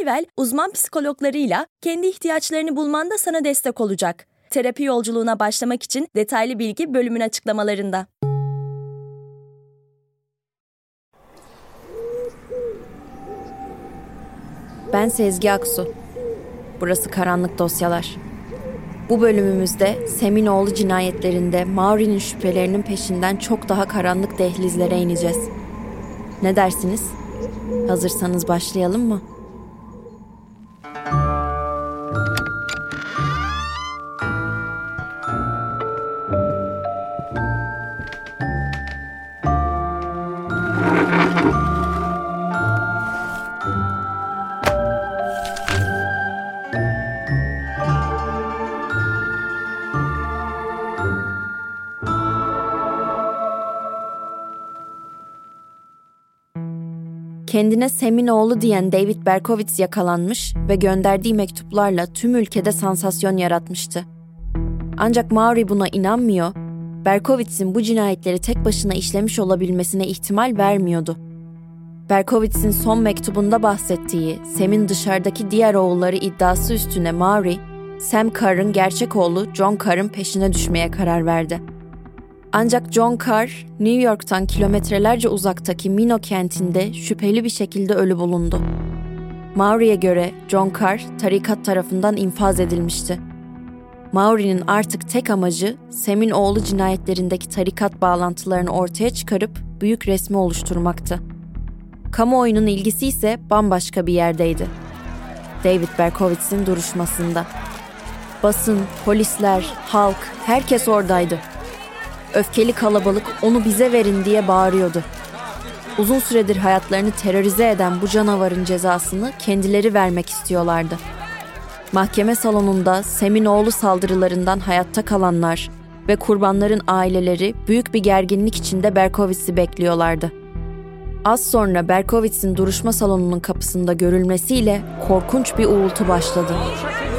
Hiwell, uzman psikologlarıyla kendi ihtiyaçlarını bulmanda sana destek olacak. Terapi yolculuğuna başlamak için detaylı bilgi bölümün açıklamalarında. Ben Sezgi Aksu. Burası Karanlık Dosyalar. Bu bölümümüzde Seminoğlu cinayetlerinde Maury'nin şüphelerinin peşinden çok daha karanlık dehlizlere ineceğiz. Ne dersiniz? Hazırsanız başlayalım mı? Kendine Seminoğlu diyen David Berkowitz yakalanmış ve gönderdiği mektuplarla tüm ülkede sansasyon yaratmıştı. Ancak Maury buna inanmıyor, Berkowitz'in bu cinayetleri tek başına işlemiş olabilmesine ihtimal vermiyordu. Berkowitz'in son mektubunda bahsettiği Sam'in dışarıdaki diğer oğulları iddiası üstüne Maury, Sam Carr'ın gerçek oğlu John Carr'ın peşine düşmeye karar verdi. Ancak John Carr, New York'tan kilometrelerce uzaktaki Mino kentinde şüpheli bir şekilde ölü bulundu. Maury'e göre John Carr, tarikat tarafından infaz edilmişti. Maury'nin artık tek amacı, Sam'in oğlu cinayetlerindeki tarikat bağlantılarını ortaya çıkarıp büyük resmi oluşturmaktı. Kamuoyunun ilgisi ise bambaşka bir yerdeydi. David Berkowitz'in duruşmasında. Basın, polisler, halk, herkes oradaydı. Öfkeli kalabalık onu bize verin diye bağırıyordu. Uzun süredir hayatlarını terörize eden bu canavarın cezasını kendileri vermek istiyorlardı. Mahkeme salonunda Seminoğlu saldırılarından hayatta kalanlar ve kurbanların aileleri büyük bir gerginlik içinde Berkowitz'i bekliyorlardı. Az sonra Berkowitz'in duruşma salonunun kapısında görülmesiyle korkunç bir uğultu başladı.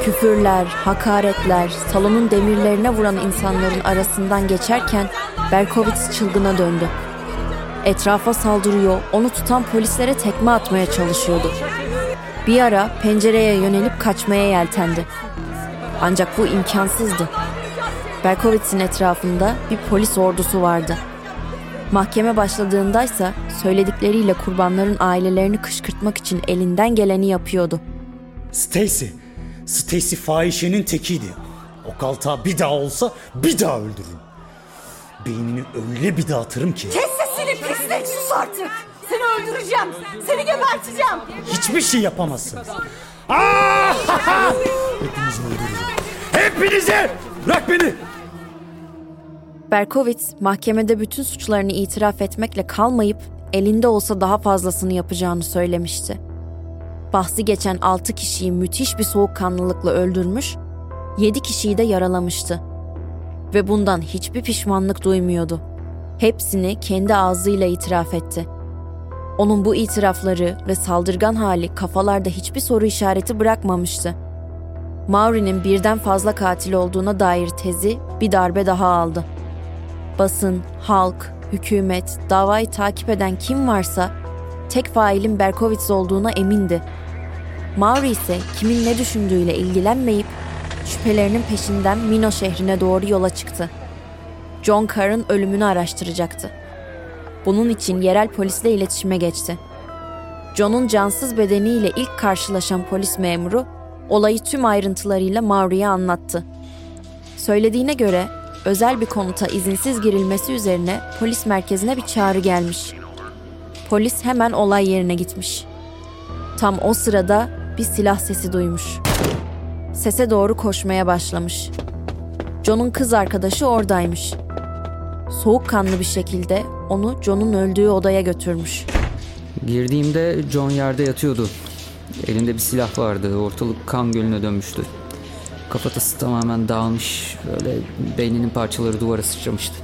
Küfürler, hakaretler, salonun demirlerine vuran insanların arasından geçerken Berkowitz çılgına döndü. Etrafa saldırıyor, onu tutan polislere tekme atmaya çalışıyordu. Bir ara pencereye yönelip kaçmaya yeltendi. Ancak bu imkansızdı. Berkowitz'in etrafında bir polis ordusu vardı. Mahkeme başladığındaysa söyledikleriyle kurbanların ailelerini kışkırtmak için elinden geleni yapıyordu. Stacy fahişenin tekiydi. O kaltağı bir daha olsa bir daha öldürürüm. Beynini öyle bir dağıtırım ki. Kes sesini pislik, sus artık. Seni öldüreceğim, seni geberteceğim. Hiçbir şey yapamazsınız. Hepinizi öldürürüm. Hepinizi! Bırak beni! Berkowitz mahkemede bütün suçlarını itiraf etmekle kalmayıp elinde olsa daha fazlasını yapacağını söylemişti. Bahsi geçen 6 kişiyi müthiş bir soğukkanlılıkla öldürmüş, 7 kişiyi de yaralamıştı. Ve bundan hiçbir pişmanlık duymuyordu. Hepsini kendi ağzıyla itiraf etti. Onun bu itirafları ve saldırgan hali kafalarda hiçbir soru işareti bırakmamıştı. Maury'nin birden fazla katil olduğuna dair tezi bir darbe daha aldı. Basın, halk, hükümet, davayı takip eden kim varsa tek failin Berkowitz olduğuna emindi. Maury ise kimin ne düşündüğüyle ilgilenmeyip şüphelerinin peşinden Mino şehrine doğru yola çıktı. John Carr'ın ölümünü araştıracaktı. Bunun için yerel polisle iletişime geçti. John'un cansız bedeniyle ilk karşılaşan polis memuru olayı tüm ayrıntılarıyla Maury'e anlattı. Söylediğine göre özel bir konuta izinsiz girilmesi üzerine polis merkezine bir çağrı gelmiş. Polis hemen olay yerine gitmiş. Tam o sırada bir silah sesi duymuş. Sese doğru koşmaya başlamış. John'un kız arkadaşı oradaymış. Soğukkanlı bir şekilde onu John'un öldüğü odaya götürmüş. Girdiğimde John yerde yatıyordu. Elinde bir silah vardı. Ortalık kan gölüne dönmüştü. Kafatası tamamen dağılmış, böyle beyninin parçaları duvara sıçramıştı.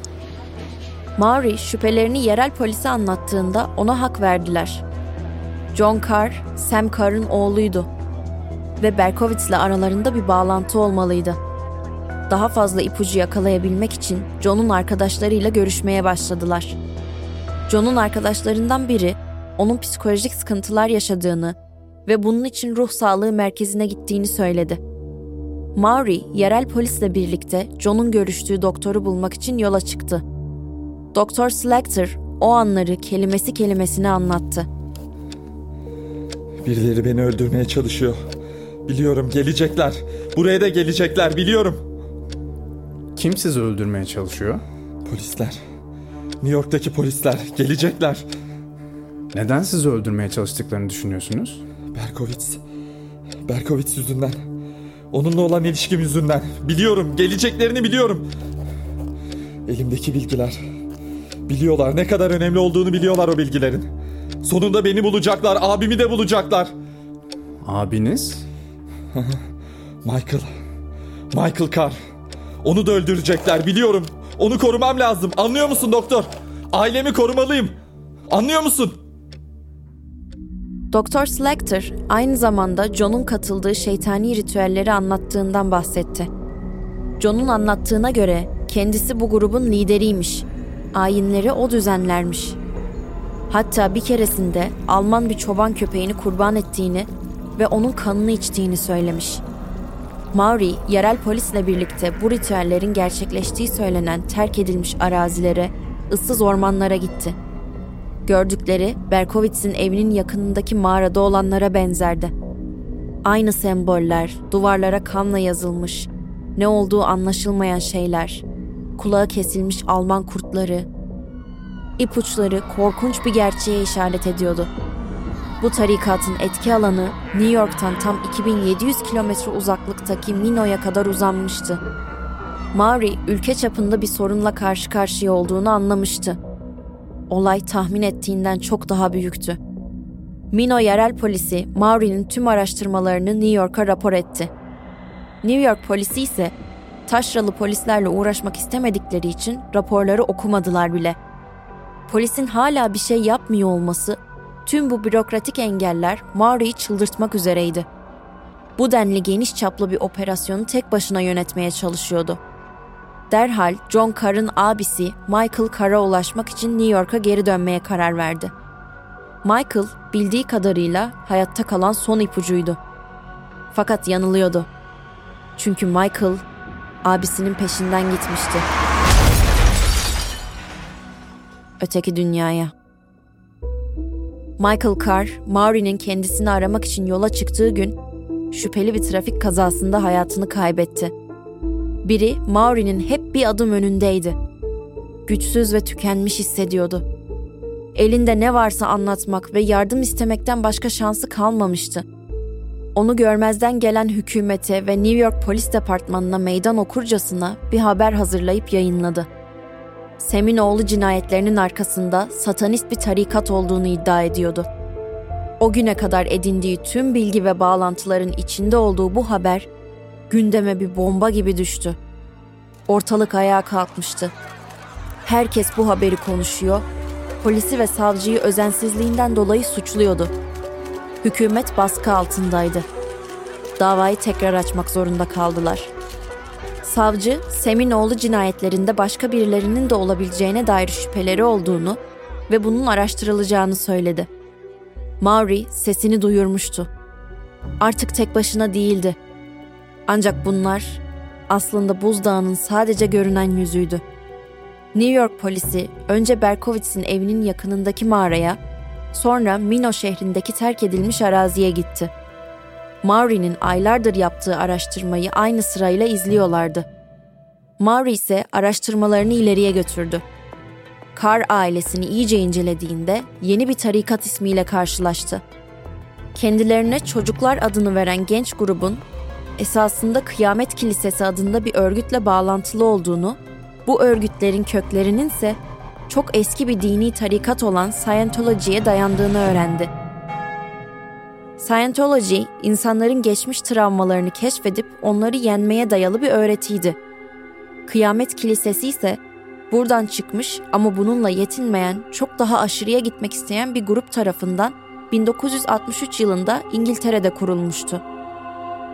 Maury şüphelerini yerel polise anlattığında ona hak verdiler. John Carr, Sam Carr'ın oğluydu ve Berkowitz'le aralarında bir bağlantı olmalıydı. Daha fazla ipucu yakalayabilmek için John'un arkadaşlarıyla görüşmeye başladılar. John'un arkadaşlarından biri onun psikolojik sıkıntılar yaşadığını ve bunun için ruh sağlığı merkezine gittiğini söyledi. Maury, yerel polisle birlikte John'un görüştüğü doktoru bulmak için yola çıktı. Dr. Slagter o anları kelimesi kelimesine anlattı. Birileri beni öldürmeye çalışıyor. Biliyorum, gelecekler. Buraya da gelecekler, biliyorum. Kim sizi öldürmeye çalışıyor? Polisler. New York'taki polisler. Gelecekler. Neden sizi öldürmeye çalıştıklarını düşünüyorsunuz? Berkowitz yüzünden. Onunla olan ilişkim yüzünden. Biliyorum, geleceklerini biliyorum. Elimdeki bilgiler. Biliyorlar, ne kadar önemli olduğunu biliyorlar o bilgilerin. Sonunda beni bulacaklar, abimi de bulacaklar. Abiniz? Michael Carr. Onu da öldürecekler, biliyorum. Onu korumam lazım, anlıyor musun doktor? Ailemi korumalıyım, anlıyor musun? Dr. Slagter aynı zamanda John'un katıldığı şeytani ritüelleri anlattığından bahsetti. John'un anlattığına göre kendisi bu grubun lideriymiş. Ayinleri o düzenlermiş. Hatta bir keresinde Alman bir çoban köpeğini kurban ettiğini ve onun kanını içtiğini söylemiş. Maury, yerel polisle birlikte bu ritüellerin gerçekleştiği söylenen terk edilmiş arazilere, ıssız ormanlara gitti. Gördükleri Berkowitz'in evinin yakınındaki mağarada olanlara benzerdi. Aynı semboller, duvarlara kanla yazılmış, ne olduğu anlaşılmayan şeyler, kulağı kesilmiş Alman kurtları, ipuçları korkunç bir gerçeğe işaret ediyordu. Bu tarikatın etki alanı New York'tan tam 2700 kilometre uzaklıktaki Mino'ya kadar uzanmıştı. Maury ülke çapında bir sorunla karşı karşıya olduğunu anlamıştı. Olay tahmin ettiğinden çok daha büyüktü. Mino yerel polisi Maury'nin tüm araştırmalarını New York'a rapor etti. New York polisi ise taşralı polislerle uğraşmak istemedikleri için raporları okumadılar bile. Polisin hala bir şey yapmıyor olması, tüm bu bürokratik engeller Maury'yi çıldırtmak üzereydi. Bu denli geniş çaplı bir operasyonu tek başına yönetmeye çalışıyordu. Derhal John Carr'ın abisi Michael Carr'a ulaşmak için New York'a geri dönmeye karar verdi. Michael, bildiği kadarıyla hayatta kalan son ipucuydu. Fakat yanılıyordu. Çünkü Michael, abisinin peşinden gitmişti. Öteki dünyaya. Michael Carr, Maury'nin kendisini aramak için yola çıktığı gün, şüpheli bir trafik kazasında hayatını kaybetti. Biri Maury'nin hep bir adım önündeydi. Güçsüz ve tükenmiş hissediyordu. Elinde ne varsa anlatmak ve yardım istemekten başka şansı kalmamıştı. Onu görmezden gelen hükümete ve New York Polis Departmanı'na meydan okurcasına bir haber hazırlayıp yayınladı. Sam'in oğlu cinayetlerinin arkasında satanist bir tarikat olduğunu iddia ediyordu. O güne kadar edindiği tüm bilgi ve bağlantıların içinde olduğu bu haber, gündeme bir bomba gibi düştü. Ortalık ayağa kalkmıştı. Herkes bu haberi konuşuyor, polisi ve savcıyı özensizliğinden dolayı suçluyordu. Hükümet baskı altındaydı. Davayı tekrar açmak zorunda kaldılar. Savcı, Sam'in oğlu cinayetlerinde başka birilerinin de olabileceğine dair şüpheleri olduğunu ve bunun araştırılacağını söyledi. Maury sesini duyurmuştu. Artık tek başına değildi. Ancak bunlar aslında buzdağının sadece görünen yüzüydü. New York polisi önce Berkowitz'in evinin yakınındaki mağaraya, sonra Mino şehrindeki terk edilmiş araziye gitti. Maury'nin aylardır yaptığı araştırmayı aynı sırayla izliyorlardı. Maury ise araştırmalarını ileriye götürdü. Carr ailesini iyice incelediğinde yeni bir tarikat ismiyle karşılaştı. Kendilerine çocuklar adını veren genç grubun esasında Kıyamet Kilisesi adında bir örgütle bağlantılı olduğunu, bu örgütlerin köklerinin ise çok eski bir dini tarikat olan Scientology'ye dayandığını öğrendi. Scientology, insanların geçmiş travmalarını keşfedip onları yenmeye dayalı bir öğretiydi. Kıyamet Kilisesi ise buradan çıkmış ama bununla yetinmeyen, çok daha aşırıya gitmek isteyen bir grup tarafından 1963 yılında İngiltere'de kurulmuştu.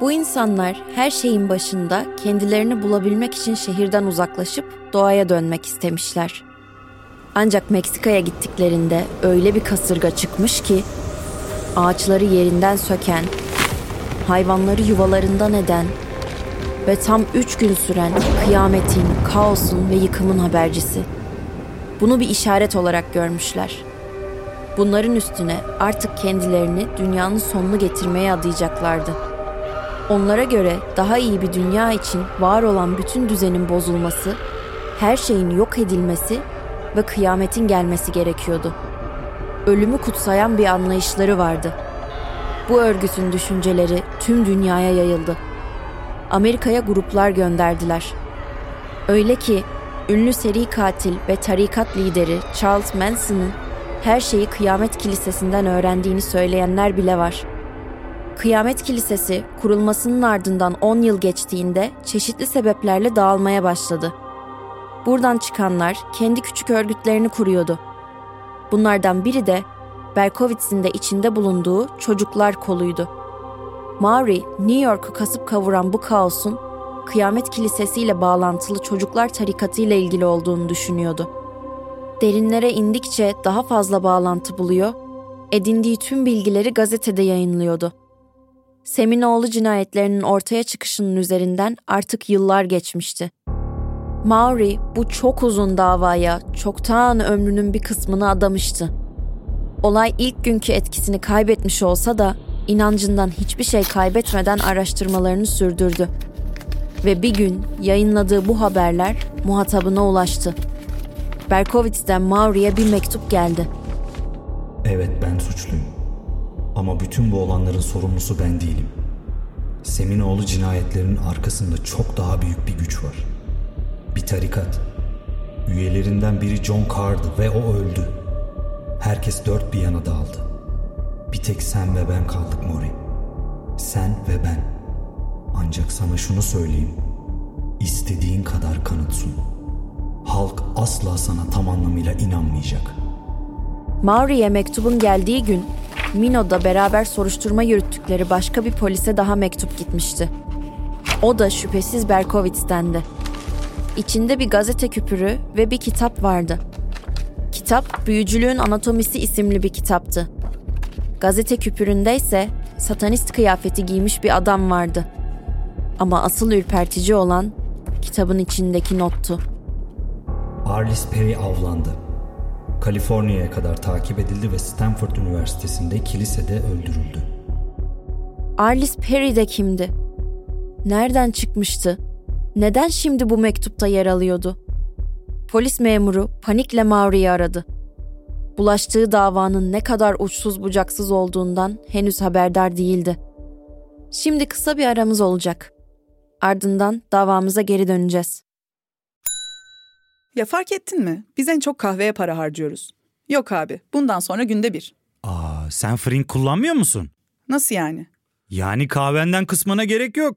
Bu insanlar her şeyin başında kendilerini bulabilmek için şehirden uzaklaşıp doğaya dönmek istemişler. Ancak Meksika'ya gittiklerinde öyle bir kasırga çıkmış ki ağaçları yerinden söken, hayvanları yuvalarından eden ve tam 3 gün süren kıyametin, kaosun ve yıkımın habercisi. Bunu bir işaret olarak görmüşler. Bunların üstüne artık kendilerini dünyanın sonunu getirmeye adayacaklardı. Onlara göre daha iyi bir dünya için var olan bütün düzenin bozulması, her şeyin yok edilmesi ve kıyametin gelmesi gerekiyordu. Ölümü kutsayan bir anlayışları vardı. Bu örgütün düşünceleri tüm dünyaya yayıldı. Amerika'ya gruplar gönderdiler. Öyle ki ünlü seri katil ve tarikat lideri Charles Manson'ın her şeyi Kıyamet Kilisesi'nden öğrendiğini söyleyenler bile var. Kıyamet Kilisesi kurulmasının ardından 10 yıl geçtiğinde çeşitli sebeplerle dağılmaya başladı. Buradan çıkanlar kendi küçük örgütlerini kuruyordu. Bunlardan biri de Berkowitz'in de içinde bulunduğu çocuklar koluydu. Maury, New York'u kasıp kavuran bu kaosun Kıyamet Kilisesi ile bağlantılı çocuklar tarikatı ile ilgili olduğunu düşünüyordu. Derinlere indikçe daha fazla bağlantı buluyor, edindiği tüm bilgileri gazetede yayınlıyordu. Seminoğlu cinayetlerinin ortaya çıkışının üzerinden artık yıllar geçmişti. Maury bu çok uzun davaya çoktan ömrünün bir kısmını adamıştı. Olay ilk günkü etkisini kaybetmiş olsa da inancından hiçbir şey kaybetmeden araştırmalarını sürdürdü. Ve bir gün yayınladığı bu haberler muhatabına ulaştı. Berkowitz'ten Maury'e bir mektup geldi. Evet, ben suçluyum. Ama bütün bu olanların sorumlusu ben değilim. Seminoğlu cinayetlerinin arkasında çok daha büyük bir güç var. Bir tarikat. Üyelerinden biri John Carr'dı ve o öldü. Herkes dört bir yana dağıldı. Bir tek sen ve ben kaldık Maury. Sen ve ben. Ancak sana şunu söyleyeyim. İstediğin kadar kanıt sun. Halk asla sana tam anlamıyla inanmayacak. Maury'e mektubun geldiği gün Mino'da beraber soruşturma yürüttükleri başka bir polise daha mektup gitmişti. O da şüphesiz Berkowitz'tendi. İçinde bir gazete küpürü ve bir kitap vardı. Kitap, Büyücülüğün Anatomisi isimli bir kitaptı. Gazete küpüründe ise satanist kıyafeti giymiş bir adam vardı. Ama asıl ürpertici olan kitabın içindeki nottu. Arlis Perry avlandı. Kaliforniya'ya kadar takip edildi ve Stanford Üniversitesi'nde kilisede öldürüldü. Arlis Perry de kimdi? Nereden çıkmıştı? Neden şimdi bu mektupta yer alıyordu? Polis memuru panikle Maury'yi aradı. Bulaştığı davanın ne kadar uçsuz bucaksız olduğundan henüz haberdar değildi. Şimdi kısa bir aramız olacak. Ardından davamıza geri döneceğiz. Ya fark ettin mi? Biz en çok kahveye para harcıyoruz. Yok abi, bundan sonra günde bir. Sen Frink kullanmıyor musun? Nasıl yani? Yani kahvenden kısmına gerek yok.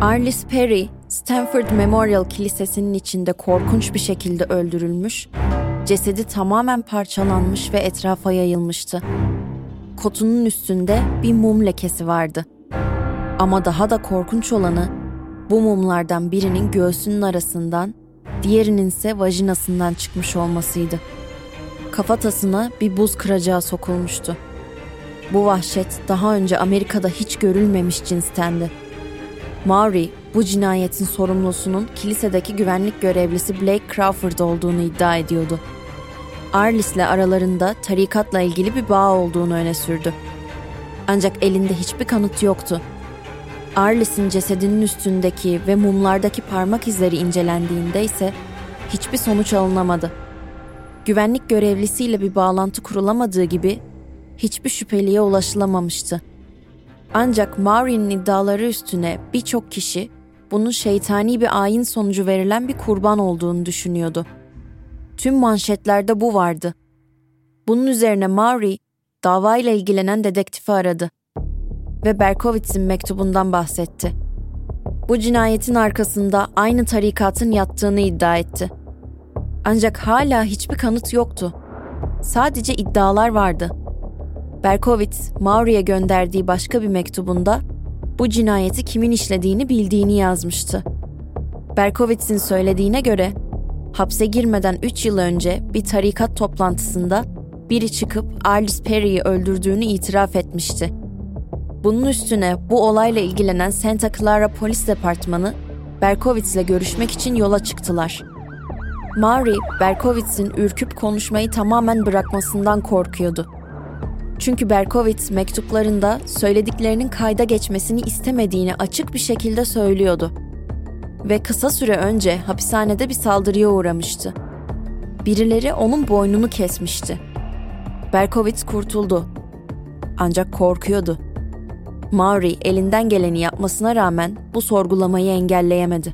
Arlis Perry, Stanford Memorial Kilisesi'nin içinde korkunç bir şekilde öldürülmüş, cesedi tamamen parçalanmış ve etrafa yayılmıştı. Kotunun üstünde bir mum lekesi vardı. Ama daha da korkunç olanı, bu mumlardan birinin göğsünün arasından diğerinin ise vajinasından çıkmış olmasıydı. Kafatasına bir buz kıracağı sokulmuştu. Bu vahşet daha önce Amerika'da hiç görülmemiş cinstendi. Maury, bu cinayetin sorumlusunun kilisedeki güvenlik görevlisi Blake Crawford olduğunu iddia ediyordu. Arlis'le aralarında tarikatla ilgili bir bağ olduğunu öne sürdü. Ancak elinde hiçbir kanıt yoktu. Arlis'in cesedinin üstündeki ve mumlardaki parmak izleri incelendiğinde ise hiçbir sonuç alınamadı. Güvenlik görevlisiyle bir bağlantı kurulamadığı gibi hiçbir şüpheliye ulaşılamamıştı. Ancak Maury'nin iddiaları üstüne birçok kişi bunun şeytani bir ayin sonucu verilen bir kurban olduğunu düşünüyordu. Tüm manşetlerde bu vardı. Bunun üzerine Maury, davayla ilgilenen dedektifi aradı ve Berkowitz'in mektubundan bahsetti. Bu cinayetin arkasında aynı tarikatın yattığını iddia etti. Ancak hala hiçbir kanıt yoktu. Sadece iddialar vardı. Berkowitz, Maury'e gönderdiği başka bir mektubunda bu cinayeti kimin işlediğini bildiğini yazmıştı. Berkowitz'in söylediğine göre, hapse girmeden 3 yıl önce bir tarikat toplantısında biri çıkıp Arlis Perry'i öldürdüğünü itiraf etmişti. Bunun üstüne bu olayla ilgilenen Santa Clara Polis Departmanı, Berkowitz'le görüşmek için yola çıktılar. Maury, Berkowitz'in ürküp konuşmayı tamamen bırakmasından korkuyordu. Çünkü Berkowitz mektuplarında söylediklerinin kayda geçmesini istemediğini açık bir şekilde söylüyordu. Ve kısa süre önce hapishanede bir saldırıya uğramıştı. Birileri onun boynunu kesmişti. Berkowitz kurtuldu. Ancak korkuyordu. Maury elinden geleni yapmasına rağmen bu sorgulamayı engelleyemedi.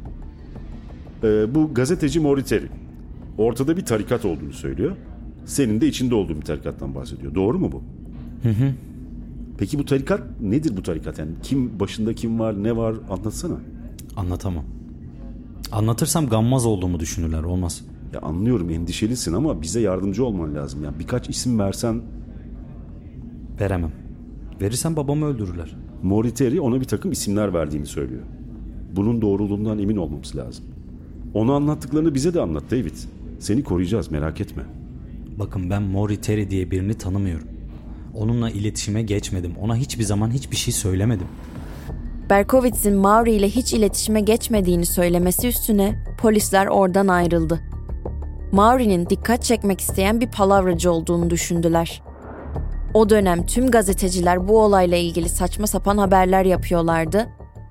Bu gazeteci Maury Terry. Ortada bir tarikat olduğunu söylüyor. Senin de içinde olduğun bir tarikattan bahsediyor. Doğru mu bu? Hı. Peki bu tarikat nedir bu tarikat? Yani kim başında kim var, ne var anlatsana. Anlatamam. Anlatırsam gammaz olduğumu düşünürler, olmaz. Ya anlıyorum, endişelisin ama bize yardımcı olman lazım. Yani birkaç isim versen... Veremem. Verirsen babamı öldürürler. Maury Terry ona bir takım isimler verdiğini söylüyor. Bunun doğruluğundan emin olmamız lazım. Ona anlattıklarını bize de anlat David. Seni koruyacağız, merak etme. Bakın ben Maury Terry diye birini tanımıyorum. Onunla iletişime geçmedim. Ona hiçbir zaman hiçbir şey söylemedim. Berkowitz'in Maury ile hiç iletişime geçmediğini söylemesi üstüne polisler oradan ayrıldı. Maury'nin dikkat çekmek isteyen bir palavracı olduğunu düşündüler. O dönem tüm gazeteciler bu olayla ilgili saçma sapan haberler yapıyorlardı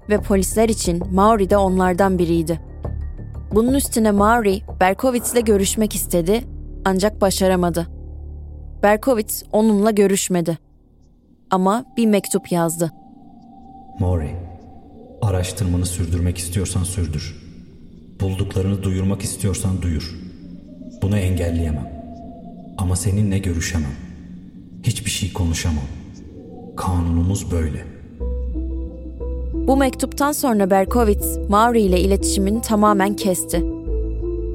ve polisler için Maury de onlardan biriydi. Bunun üstüne Maury, Berkowitz'le görüşmek istedi ancak başaramadı. Berkowitz onunla görüşmedi. Ama bir mektup yazdı. Maury, araştırmanı sürdürmek istiyorsan sürdür. Bulduklarını duyurmak istiyorsan duyur. Bunu engelleyemem. Ama seninle görüşemem. Hiçbir şey konuşamam. Kanunumuz böyle. Bu mektuptan sonra Berkowitz, Maury ile iletişimini tamamen kesti.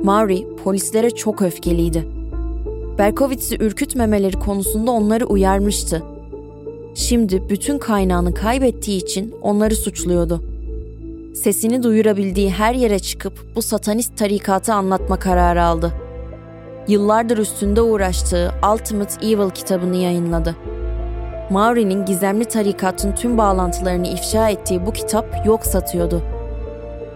Maury, polislere çok öfkeliydi. Berkowitz'i ürkütmemeleri konusunda onları uyarmıştı. Şimdi bütün kaynağını kaybettiği için onları suçluyordu. Sesini duyurabildiği her yere çıkıp bu satanist tarikatı anlatma kararı aldı. Yıllardır üstünde uğraştığı Ultimate Evil kitabını yayınladı. Maury'nin gizemli tarikatın tüm bağlantılarını ifşa ettiği bu kitap yok satıyordu.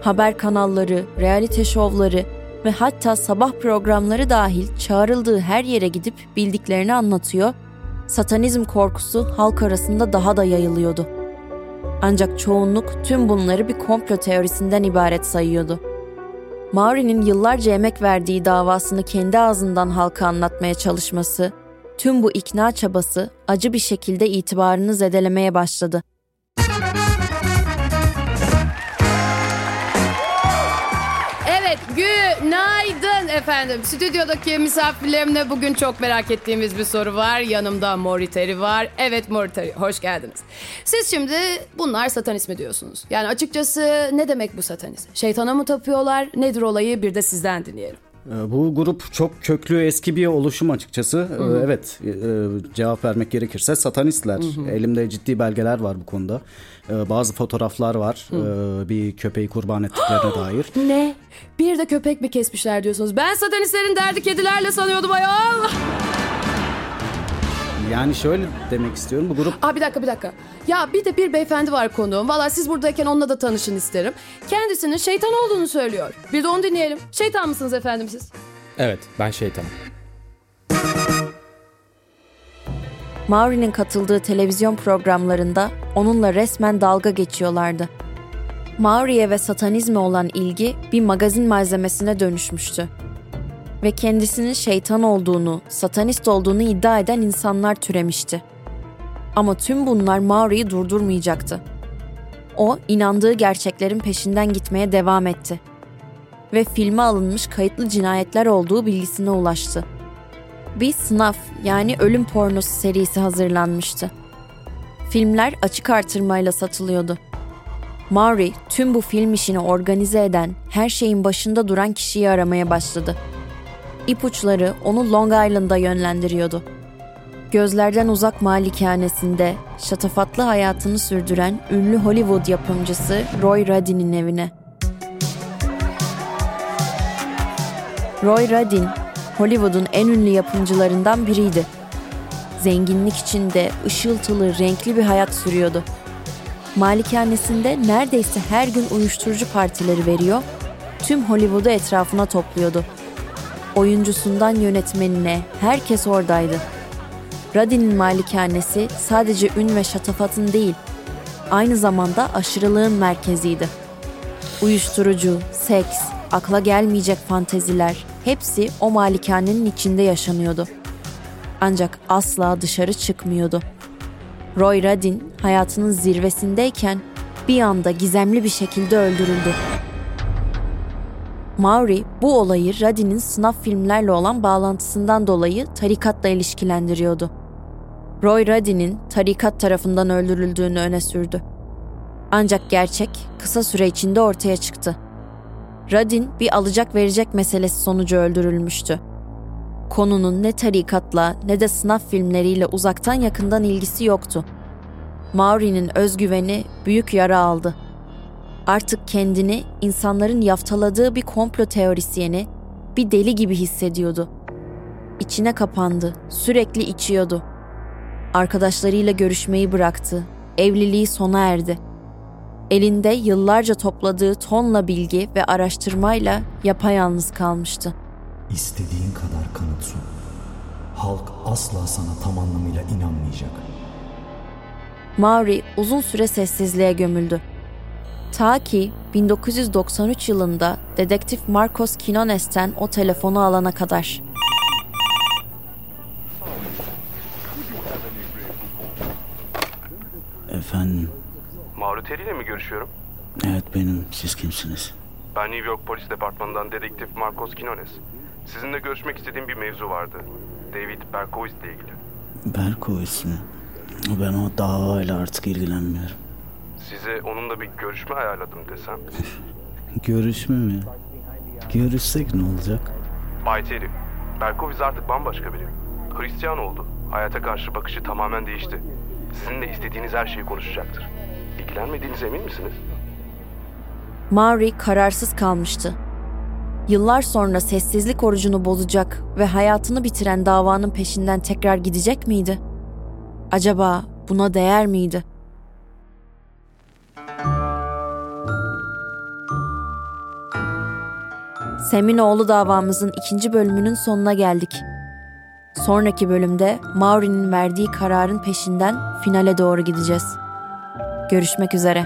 Haber kanalları, realite şovları ve hatta sabah programları dahil çağrıldığı her yere gidip bildiklerini anlatıyor, satanizm korkusu halk arasında daha da yayılıyordu. Ancak çoğunluk tüm bunları bir komplo teorisinden ibaret sayıyordu. Maury'nin yıllarca emek verdiği davasını kendi ağzından halka anlatmaya çalışması, tüm bu ikna çabası acı bir şekilde itibarını zedelemeye başladı. Günaydın efendim. Stüdyodaki misafirlerimle bugün çok merak ettiğimiz bir soru var. Yanımda Maury Terry var. Evet Maury Terry, hoş geldiniz. Siz şimdi bunlar satanist mi diyorsunuz? Yani açıkçası ne demek bu satanist? Şeytana mı tapıyorlar? Nedir olayı? Bir de sizden dinleyelim. Bu grup çok köklü, eski bir oluşum açıkçası. Hı-hı. Evet, cevap vermek gerekirse satanistler. Hı-hı. Elimde ciddi belgeler var bu konuda. Bazı fotoğraflar var. Bir köpeği kurban ettiklerine dair. Ne? Bir de köpek mi kesmişler diyorsunuz? Ben satanistlerin derdi kedilerle sanıyordum ayol. Yani şöyle demek istiyorum, bu grup... Aa, bir dakika. Ya bir de bir beyefendi var konuğum. Valla siz buradayken onunla da tanışın isterim. Kendisinin şeytan olduğunu söylüyor. Bir de onu dinleyelim. Şeytan mısınız efendim siz? Evet, ben şeytanım. Maury'nin katıldığı televizyon programlarında onunla resmen dalga geçiyorlardı. Maury'e ve satanizme olan ilgi bir magazin malzemesine dönüşmüştü. Ve kendisinin şeytan olduğunu, satanist olduğunu iddia eden insanlar türemişti. Ama tüm bunlar Maury'yi durdurmayacaktı. O, inandığı gerçeklerin peşinden gitmeye devam etti. Ve filme alınmış kayıtlı cinayetler olduğu bilgisine ulaştı. Bir snuff, yani ölüm pornosu serisi hazırlanmıştı. Filmler açık artırmayla satılıyordu. Maury, tüm bu film işini organize eden, her şeyin başında duran kişiyi aramaya başladı. İpuçları onu Long Island'a yönlendiriyordu. Gözlerden uzak malikanesinde şatafatlı hayatını sürdüren ünlü Hollywood yapımcısı Roy Radin'in evine. Roy Radin, Hollywood'un en ünlü yapımcılarından biriydi. Zenginlik içinde ışıltılı, renkli bir hayat sürüyordu. Malikanesinde neredeyse her gün uyuşturucu partileri veriyor, tüm Hollywood'u etrafına topluyordu. Oyuncusundan yönetmenine herkes oradaydı. Radin'in malikanesi sadece ün ve şatafatın değil, aynı zamanda aşırılığın merkeziydi. Uyuşturucu, seks, akla gelmeyecek fanteziler, hepsi o malikanenin içinde yaşanıyordu. Ancak asla dışarı çıkmıyordu. Roy Radin hayatının zirvesindeyken bir anda gizemli bir şekilde öldürüldü. Maury bu olayı Radin'in sınav filmlerle olan bağlantısından dolayı tarikatla ilişkilendiriyordu. Roy Radin'in tarikat tarafından öldürüldüğünü öne sürdü. Ancak gerçek kısa süre içinde ortaya çıktı. Radin bir alacak verecek meselesi sonucu öldürülmüştü. Konunun ne tarikatla ne de sınav filmleriyle uzaktan yakından ilgisi yoktu. Maury'nin özgüveni büyük yara aldı. Artık kendini insanların yaftaladığı bir komplo teorisyeni, bir deli gibi hissediyordu. İçine kapandı, sürekli içiyordu. Arkadaşlarıyla görüşmeyi bıraktı, evliliği sona erdi. Elinde yıllarca topladığı tonla bilgi ve araştırmayla yapayalnız kalmıştı. İstediğin kadar kanıt sun. Halk asla sana tam anlamıyla inanmayacak. Maury uzun süre sessizliğe gömüldü. Ta ki 1993 yılında dedektif Marcos Quinones'ten o telefonu alana kadar. Efendim? Maury Terry ile mi görüşüyorum? Evet benim. Siz kimsiniz? Ben New York Polis Departmanı'ndan dedektif Marcos Quinones. Sizinle görüşmek istediğim bir mevzu vardı. David Berkowitz ile ilgili. Berkowitz mi? Ben o davayla artık ilgilenmiyorum. Size onunla bir görüşme ayarladım desem. Görüşme mi? Görüşsek ne olacak? Bay Terry, Berkowitz artık bambaşka biri. Hristiyan oldu. Hayata karşı bakışı tamamen değişti. Sizinle istediğiniz her şeyi konuşacaktır. İlgilenmediğinize emin misiniz? Maury kararsız kalmıştı. Yıllar sonra sessizlik orucunu bozacak ve hayatını bitiren davanın peşinden tekrar gidecek miydi? Acaba buna değer miydi? Seminoğlu davamızın 2. bölümünün sonuna geldik. Sonraki bölümde Maury'nin verdiği kararın peşinden finale doğru gideceğiz. Görüşmek üzere.